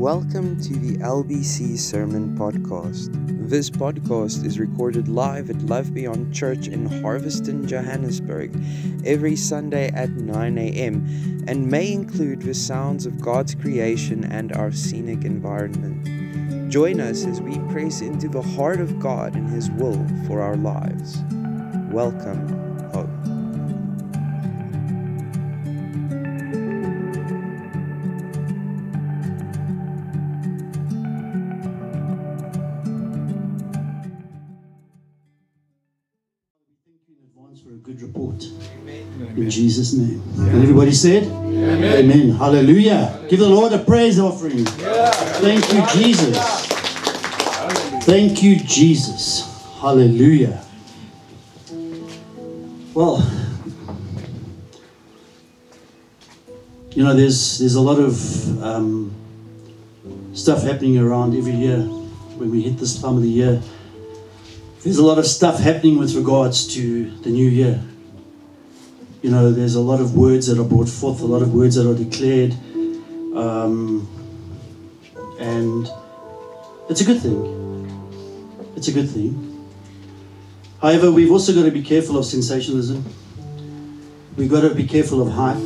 Welcome to the LBC Sermon Podcast. This podcast is recorded live at Love Beyond Church in Harveston, Johannesburg, every Sunday at 9 a.m. and may include the sounds of God's creation and our scenic environment. Join us as we press into the heart of God and His will for our lives. Welcome home. In Jesus' name. Yeah. And everybody said? Amen. Amen. Hallelujah. Hallelujah. Give the Lord a praise offering. Yeah. Thank you, Jesus. Hallelujah. Thank you, Jesus. Hallelujah. Well, you know, there's a lot of stuff happening around every year when we hit this time of the year. There's a lot of stuff happening with regards to the new year. You know, there's a lot of words that are brought forth, a lot of words that are declared. And it's a good thing. It's a good thing. However, we've also got to be careful of sensationalism. We've got to be careful of hype.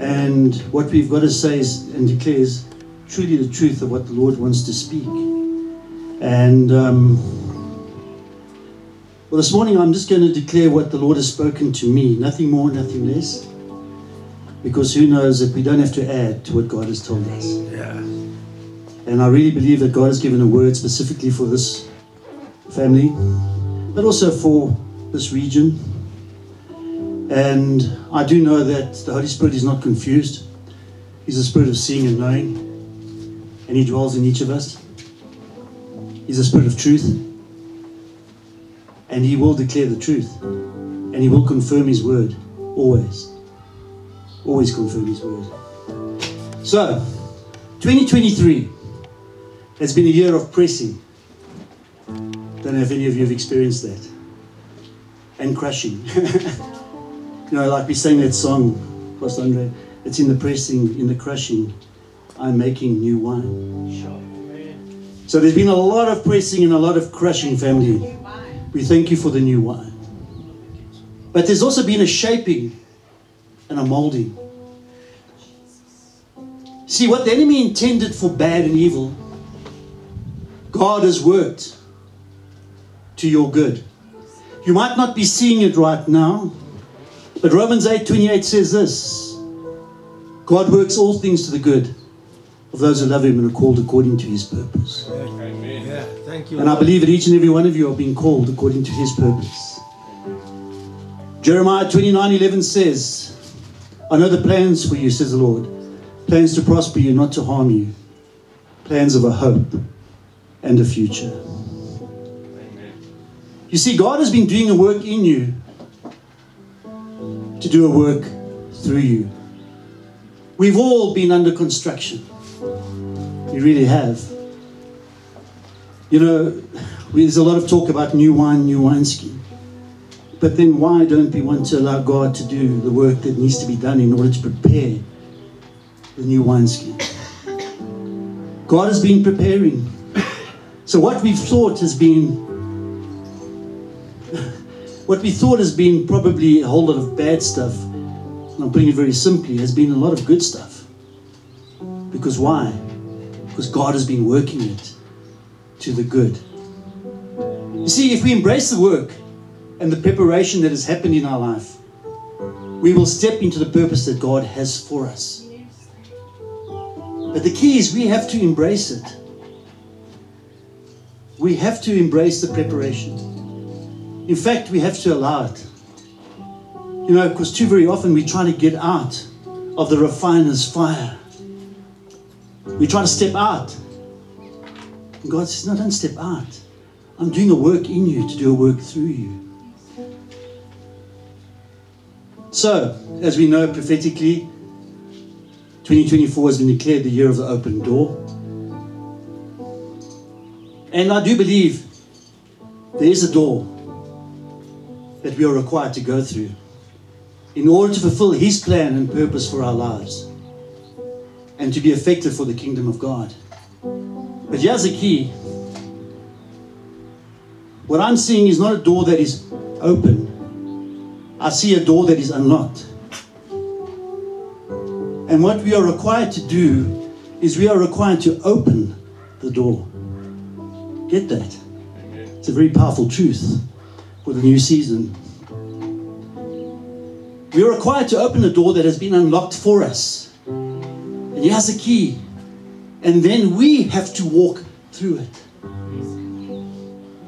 And what we've got to say is, and declare is truly the truth of what the Lord wants to speak. And well, this morning I'm just going to declare what the Lord has spoken to me. Nothing more, nothing less. Because who knows that we don't have to add to what God has told us. Yeah. And I really believe that God has given a word specifically for this family, but also for this region. And I do know that the Holy Spirit is not confused. He's a spirit of seeing and knowing. And He dwells in each of us. He's a spirit of truth. And He will declare the truth. And He will confirm His word. Always. Always confirm His word. So, 2023 has been a year of pressing. Don't know if any of you have experienced that. And crushing. You know, like we sang that song, Pastor Andre, it's in the pressing, in the crushing, I'm making new wine. Sure. So there's been a lot of pressing and a lot of crushing, family. We thank you for the new wine. But there's also been a shaping and a molding. See, what the enemy intended for bad and evil, God has worked to your good. You might not be seeing it right now, but Romans 8:28 says this, God works all things to the good of those who love Him and are called according to His purpose. Amen. Yeah. Thank you, and I believe that each and every one of you are being called according to His purpose. Jeremiah 29:11 says, I know the plans for you, says the Lord. Plans to prosper you, not to harm you. Plans of a hope and a future. Amen. You see, God has been doing a work in you to do a work through you. We've all been under construction. We really have. You know, there's a lot of talk about new wine scheme. But then why don't we want to allow God to do the work that needs to be done in order to prepare the new wine scheme? God has been preparing. So what we thought has been probably a whole lot of bad stuff, and I'm putting it very simply, has been a lot of good stuff. Because why? Because God has been working it to the good. You see, if we embrace the work and the preparation that has happened in our life, we will step into the purpose that God has for us. But the key is we have to embrace it. We have to embrace the preparation. In fact, we have to allow it. You know, because too very often we try to get out of the refiner's fire. We try to step out. And God says, no, don't step out. I'm doing a work in you to do a work through you. So, as we know prophetically, 2024 has been declared the year of the open door. And I do believe there is a door that we are required to go through in order to fulfill His plan and purpose for our lives. and to be effective for the kingdom of God. But here's the key. What I'm seeing is not a door that is open. I see a door that is unlocked. And what we are required to do is we are required to open the door. Get that? Amen. It's a very powerful truth for the new season. We are required to open a door that has been unlocked for us. And he has a key. And then we have to walk through it.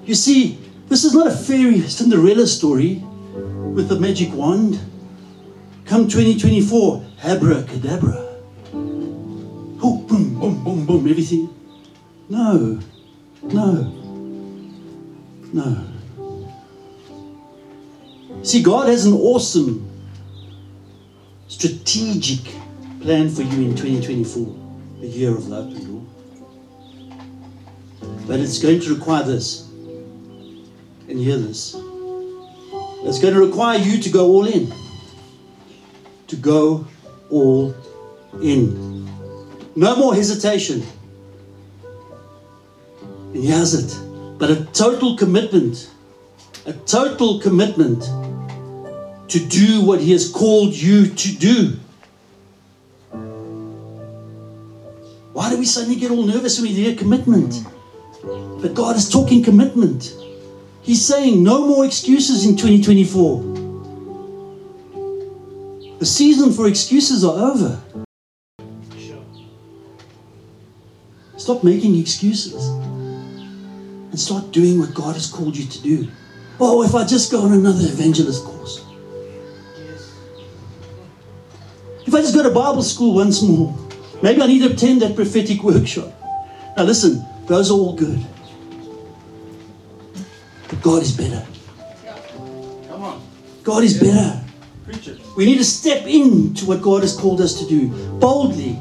You see, this is not a fairy Cinderella story with the magic wand. Come 2024, abracadabra. Oh, boom, boom, boom, boom, everything. No. See, God has an awesome strategic plan for you in 2024, the year of love and law. But it's going to require this. And hear this. It's going to require you to go all in. To go all in. No more hesitation. And he has it. But a total commitment. A total commitment to do what he has called you to do. Why do we suddenly get all nervous when we hear commitment? But God is talking commitment. He's saying no more excuses in 2024. The season for excuses are over. Stop making excuses and start doing what God has called you to do. Oh, if I just go on another evangelist course. If I just go to Bible school once more. Maybe I need to attend that prophetic workshop. Now listen, those are all good. But God is better. Come on. God is better. Preach it. We need to step into what God has called us to do. Boldly.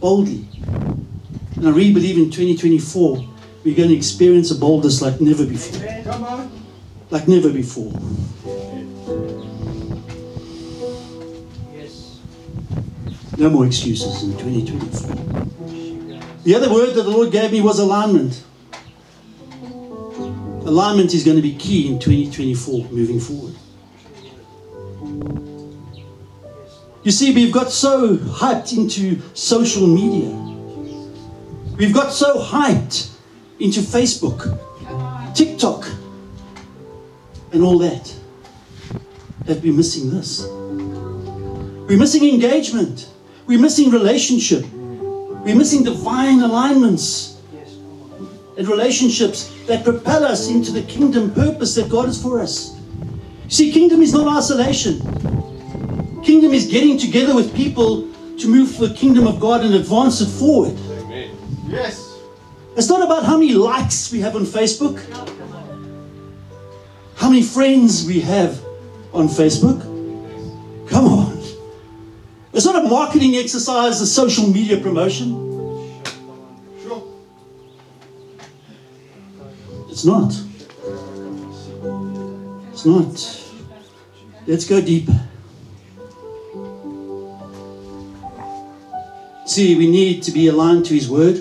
Boldly. And I really believe in 2024, we're going to experience a boldness like never before. Come on. Like never before. No more excuses in 2024. The other word that the Lord gave me was alignment. Alignment is going to be key in 2024 moving forward. You see, we've got so hyped into social media. We've got so hyped into Facebook, TikTok, and all that, that we're missing this. We're missing engagement. We're missing relationship. We're missing divine alignments and relationships that propel us into the kingdom purpose that God is for us. See, kingdom is not isolation. Kingdom is getting together with people to move for the kingdom of God and advance it forward. Amen. Yes. It's not about how many likes we have on Facebook, how many friends we have on Facebook. Come on. It's not a marketing exercise, a social media promotion. Sure. It's not. It's not. Let's go deeper. See, we need to be aligned to His Word.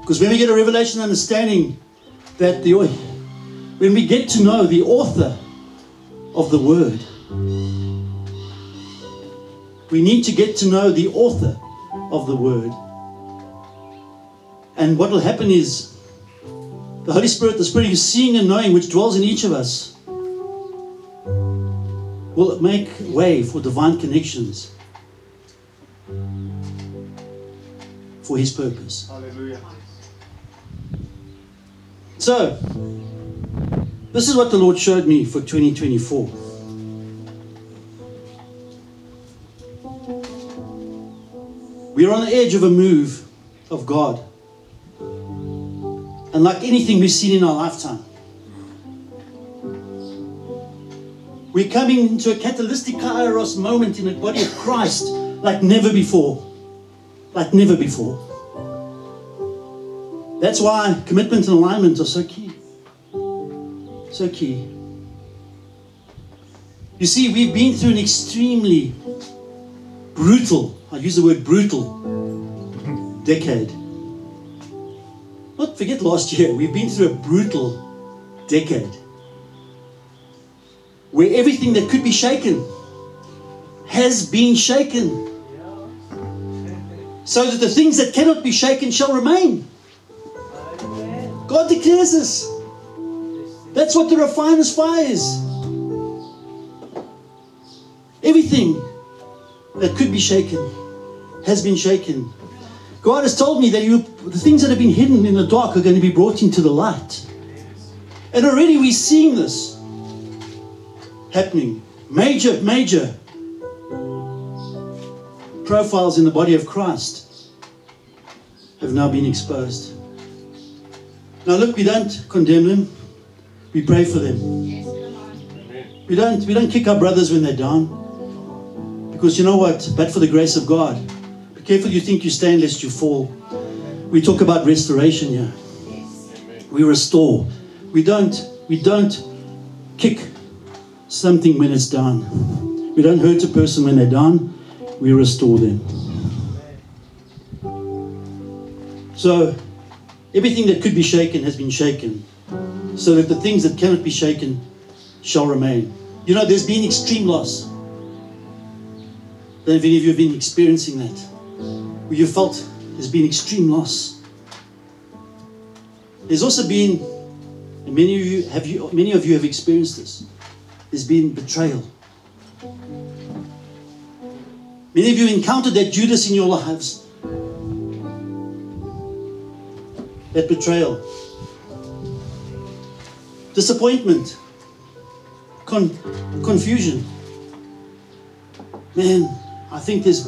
Because when we get a revelation understanding that when we get to know the author of the Word, we need to get to know the author of the word. And what will happen is the Holy Spirit, the Spirit of seeing and knowing which dwells in each of us, will make way for divine connections for His purpose. Hallelujah. So, this is what the Lord showed me for 2024. We are on the edge of a move of God. Unlike anything we've seen in our lifetime. We're coming into a catalytic kairos moment in the body of Christ like never before. Like never before. That's why commitment and alignment are so key. So key. You see, we've been through an extremely brutal, I use the word brutal, decade. Not forget last year, we've been through a brutal decade where everything that could be shaken has been shaken, so that the things that cannot be shaken shall remain. God declares this. That's what the refiner's fire is. Everything that could be shaken has been shaken. God has told me that the things that have been hidden in the dark are going to be brought into the light. And already we're seeing this happening. Major profiles in the body of Christ have now been exposed. Now look, we don't condemn them. We pray for them. We don't kick our brothers when they're down. Because you know what? But for the grace of God. Be careful you think you stand lest you fall. We talk about restoration here. We restore. We don't kick something when it's down. We don't hurt a person when they're down. We restore them. So everything that could be shaken has been shaken, so that the things that cannot be shaken shall remain. You know, there's been extreme loss. I don't know if any of you have been experiencing that, where you felt there's been extreme loss. There's also been, and many of you have experienced this, there's been betrayal. Many of you encountered that Judas in your lives. That betrayal. Disappointment. Confusion. Man, I think this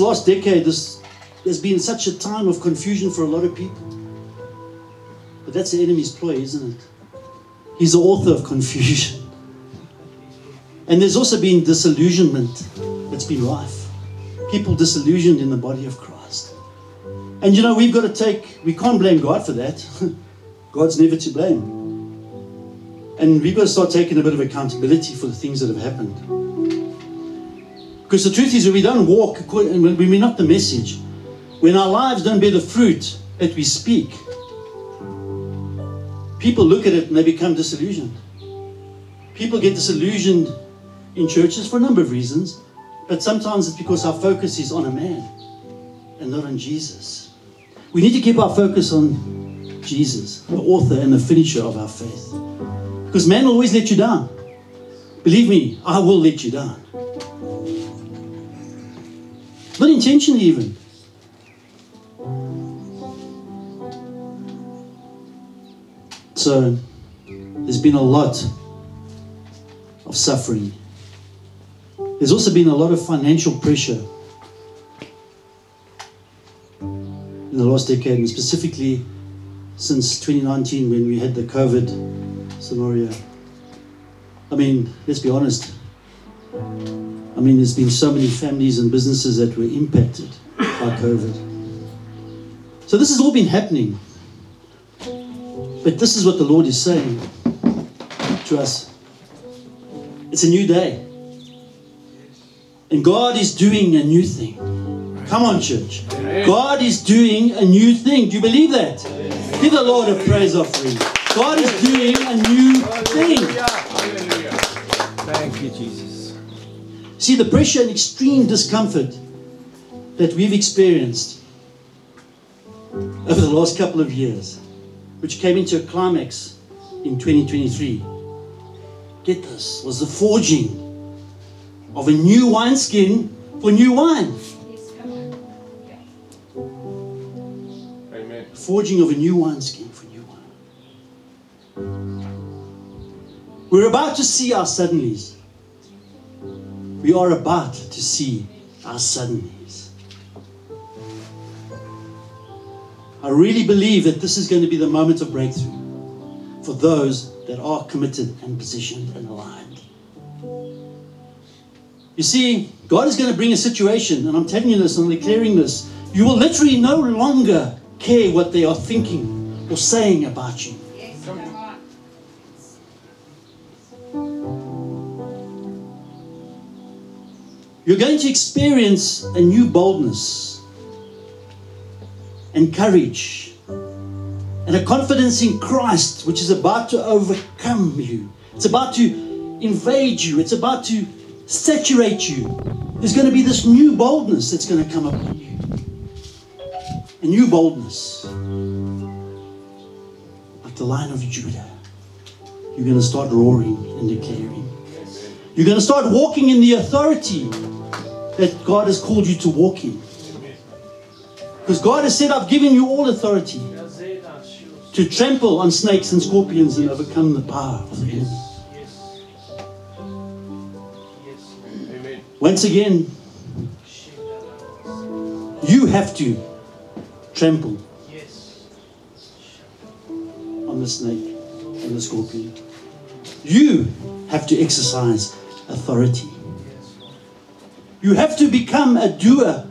last decade, there's been such a time of confusion for a lot of people. But that's the enemy's ploy, isn't it? He's the author of confusion. And there's also been disillusionment that's been rife. People disillusioned in the body of Christ. And you know, we can't blame God for that. God's never to blame. And we've got to start taking a bit of accountability for the things that have happened. Because the truth is that we don't walk, when we're not the message, when our lives don't bear the fruit that we speak, people look at it and they become disillusioned. People get disillusioned in churches for a number of reasons, but sometimes it's because our focus is on a man and not on Jesus. We need to keep our focus on Jesus, the author and the finisher of our faith. Because man will always let you down. Believe me, I will let you down. Not intentionally even. So, there's been a lot of suffering. There's also been a lot of financial pressure in the last decade, and specifically since 2019 when we had the COVID scenario. I mean, let's be honest. I mean, there's been so many families and businesses that were impacted by COVID. So this has all been happening. But this is what the Lord is saying to us. It's a new day. And God is doing a new thing. Come on, church. God is doing a new thing. Do you believe that? Give the Lord a praise offering. God is doing a new thing. Thank you, Jesus. See, the pressure and extreme discomfort that we've experienced over the last couple of years, which came into a climax in 2023, get this, was the forging of a new wineskin for new wine. Amen. Forging of a new wineskin. We're about to see our suddenlies. We are about to see our suddenlies. I really believe that this is going to be the moment of breakthrough for those that are committed and positioned and aligned. You see, God is going to bring a situation, and I'm telling you this, I'm declaring this. You will literally no longer care what they are thinking or saying about you. You're going to experience a new boldness and courage and a confidence in Christ which is about to overcome you. It's about to invade you. It's about to saturate you. There's going to be this new boldness that's going to come upon you. A new boldness. Like the Lion of Judah. You're going to start roaring and declaring. You're going to start walking in the authority that God has called you to walk in. Because God has said, I've given you all authority to trample on snakes and scorpions and overcome the power of the enemy. Once again, you have to trample on the snake and the scorpion. You have to exercise authority. You have to become a doer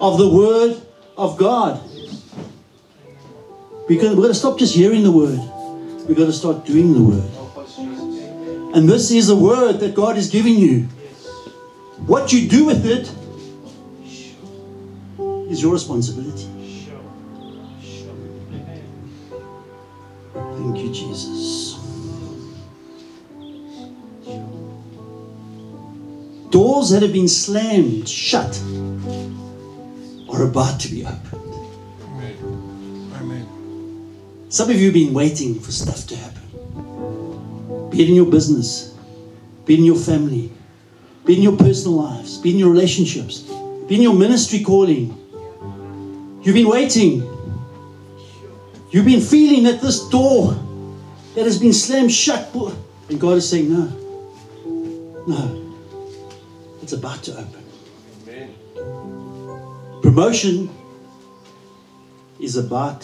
of the word of God. Because we're going to stop just hearing the word. We've got to start doing the word. And this is the word that God is giving you. What you do with it is your responsibility. Thank you, Jesus. Doors that have been slammed shut are about to be opened. Amen. Amen. Some of you have been waiting for stuff to happen. Be it in your business, be it in your family, be it in your personal lives, be it in your relationships, be it in your ministry calling. You've been waiting. You've been feeling that this door that has been slammed shut, and God is saying, no, no. It's about to open. Amen. Promotion is about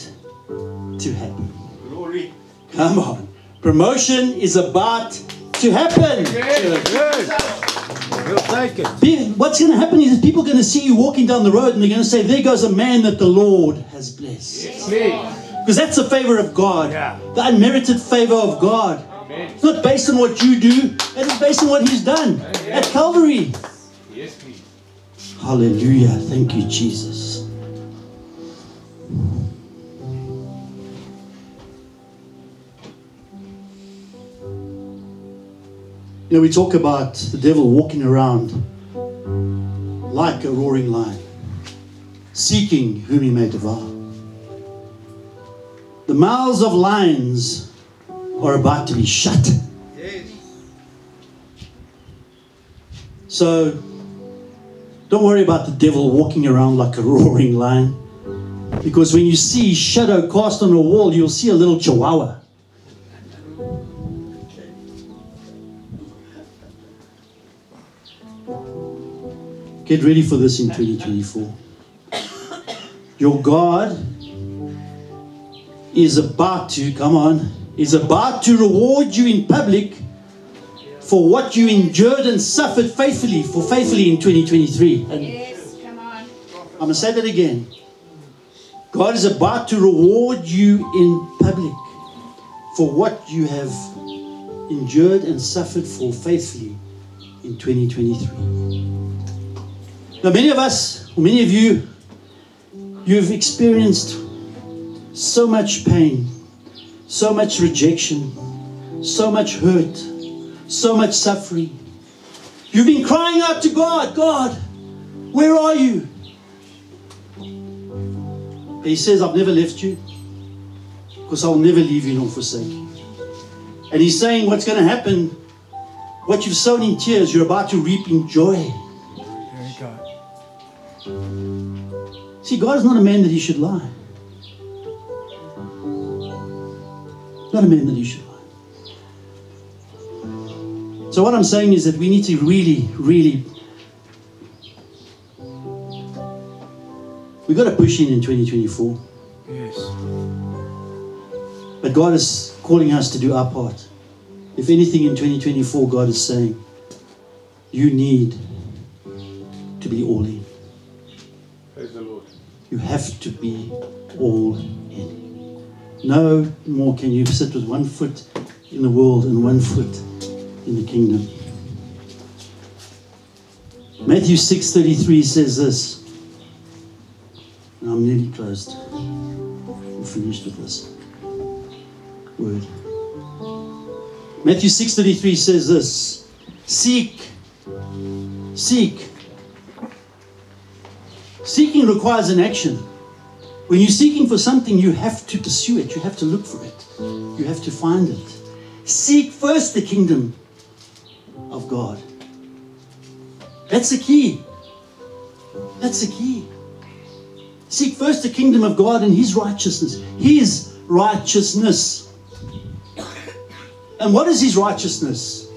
to happen. Glory. Come on. Promotion is about to happen. Good. What's going to happen is people are going to see you walking down the road and they're going to say, there goes a man that the Lord has blessed. Because that's the favor of God. Yeah. The unmerited favor of God. Amen. It's not based on what you do. It's based on what He's done. Amen. At Calvary. Yes, please. Hallelujah. Thank you, Jesus. You know, we talk about the devil walking around like a roaring lion, seeking whom he may devour. The mouths of lions are about to be shut. So, don't worry about the devil walking around like a roaring lion. Because when you see shadow cast on a wall, you'll see a little chihuahua. Get ready for this in 2024. Your God is about to, come on, is about to reward you in public for what you endured and suffered faithfully in 2023. And yes, come on. I'm going to say that again. God is about to reward you in public for what you have endured and suffered for faithfully in 2023. Now, many of us, or many of you, you've experienced so much pain, so much rejection, so much hurt, so much suffering. You've been crying out to God, God, where are you? And He says, I've never left you, because I'll never leave you nor forsake you. And He's saying what's going to happen, what you've sown in tears, you're about to reap in joy. See, God is not a man that He should lie. Not a man that He should lie. So what I'm saying is that we need to really, we've got to push in 2024. Yes. But God is calling us to do our part. If anything in 2024, God is saying, you need to be all in. Praise the Lord. You have to be all in. No more can you sit with one foot in the world and one foot in the kingdom. Matthew 6:33 says this. And I'm nearly closed. I'm finished with this word. Matthew 6:33 says this. Seek. Seeking requires an action. When you're seeking for something, you have to pursue it. You have to look for it. You have to find it. Seek first the kingdom of God. That's the key. That's the key. Seek first the kingdom of God and His righteousness. His righteousness. And what is His righteousness?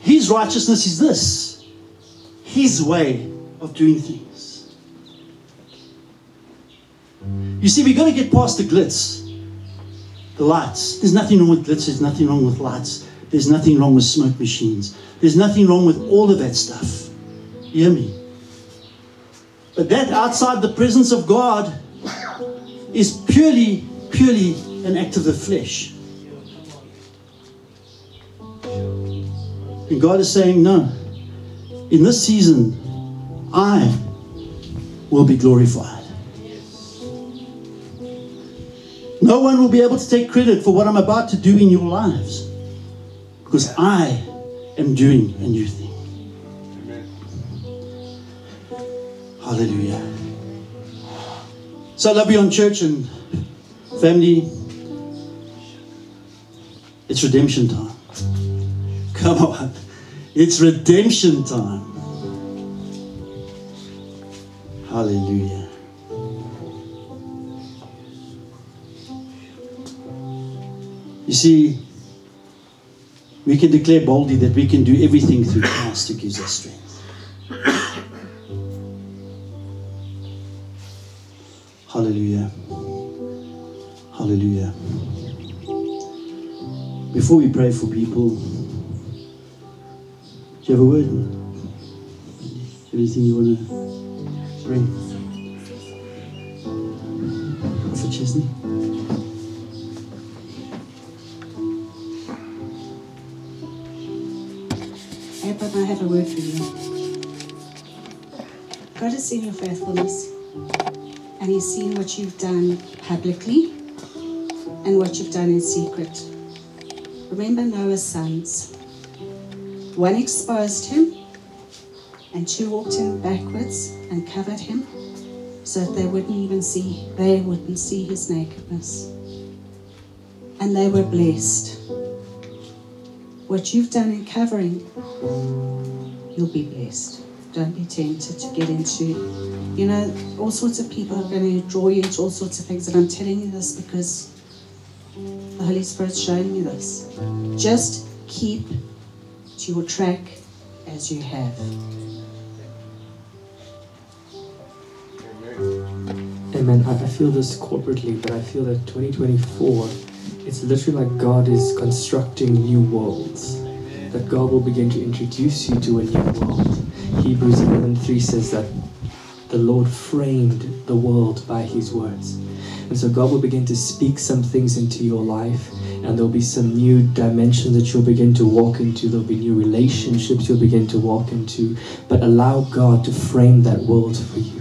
His righteousness is this. His way of doing things. You see, we've got to get past the glitz. The lights. There's nothing wrong with glitz. There's nothing wrong with lights. There's nothing wrong with smoke machines. There's nothing wrong with all of that stuff. Hear me? But that outside the presence of God is purely an act of the flesh. And God is saying, no, in this season, I will be glorified. No one will be able to take credit for what I'm about to do in your lives. Because I am doing a new thing. Amen. Hallelujah. So Love Beyond Church and family, it's redemption time. Come on. It's redemption time. Hallelujah. You see, we can declare boldly that we can do everything through Christ who gives us strength. Hallelujah. Hallelujah. Before we pray for people, do you have a word? Anything you want to bring? Prophet Chesney? But I have a word for you. God has seen your faithfulness, and He's seen what you've done publicly and what you've done in secret. Remember Noah's sons. One exposed him, and two walked him backwards and covered him so that they wouldn't see his nakedness. And they were blessed. What you've done in covering, you'll be blessed. Don't be tempted to get into, all sorts of people are going to draw you into all sorts of things. And I'm telling you this because the Holy Spirit's showing you this. Just keep to your track as you have. Amen. I feel this corporately, but I feel that 2024... it's literally like God is constructing new worlds. That God will begin to introduce you to a new world. Hebrews 11:3 says that the Lord framed the world by His words. And so God will begin to speak some things into your life. And there'll be some new dimensions that you'll begin to walk into. There'll be new relationships you'll begin to walk into. But allow God to frame that world for you.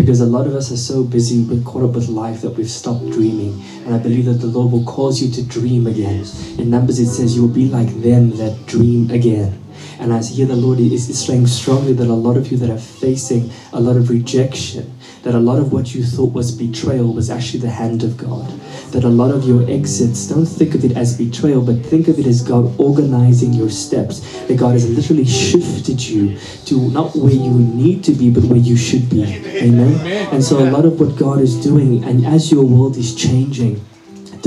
Because a lot of us are so busy, we're caught up with life that we've stopped dreaming. And I believe that the Lord will cause you to dream again. In Numbers it says, you will be like them that dream again. And I hear the Lord is saying strongly that a lot of you that are facing a lot of rejection, that a lot of what you thought was betrayal was actually the hand of God. That a lot of your exits, don't think of it as betrayal, but think of it as God organizing your steps. That God has literally shifted you to not where you need to be, but where you should be. Amen? And so a lot of what God is doing, and as your world is changing,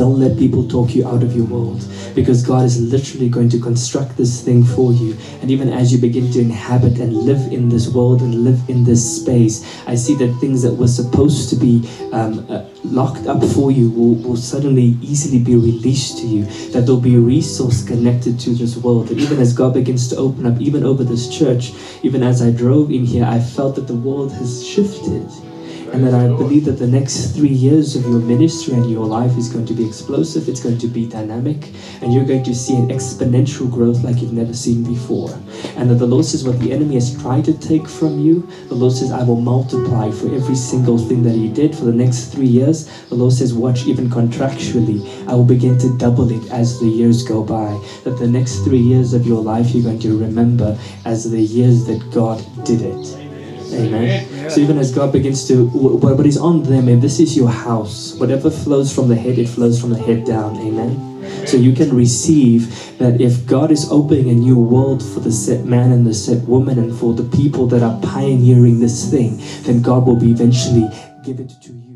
don't let people talk you out of your world, because God is literally going to construct this thing for you. And even as you begin to inhabit and live in this world and live in this space, I see that things that were supposed to be locked up for you will suddenly easily be released to you. That there'll be a resource connected to this world. That even as God begins to open up, even over this church, even as I drove in here, I felt that the world has shifted. And that I believe that the next 3 years of your ministry and your life is going to be explosive, it's going to be dynamic, and you're going to see an exponential growth like you've never seen before. And that the Lord says what the enemy has tried to take from you, the Lord says, I will multiply for every single thing that he did for the next 3 years. The Lord says, watch, even contractually, I will begin to double it as the years go by. That the next 3 years of your life, you're going to remember as the years that God did it. Amen. So even as God begins to, what is on them, and this is your house, whatever flows from the head, it flows from the head down. Amen. So you can receive that if God is opening a new world for the set man and the set woman and for the people that are pioneering this thing, then God will be eventually give it to you.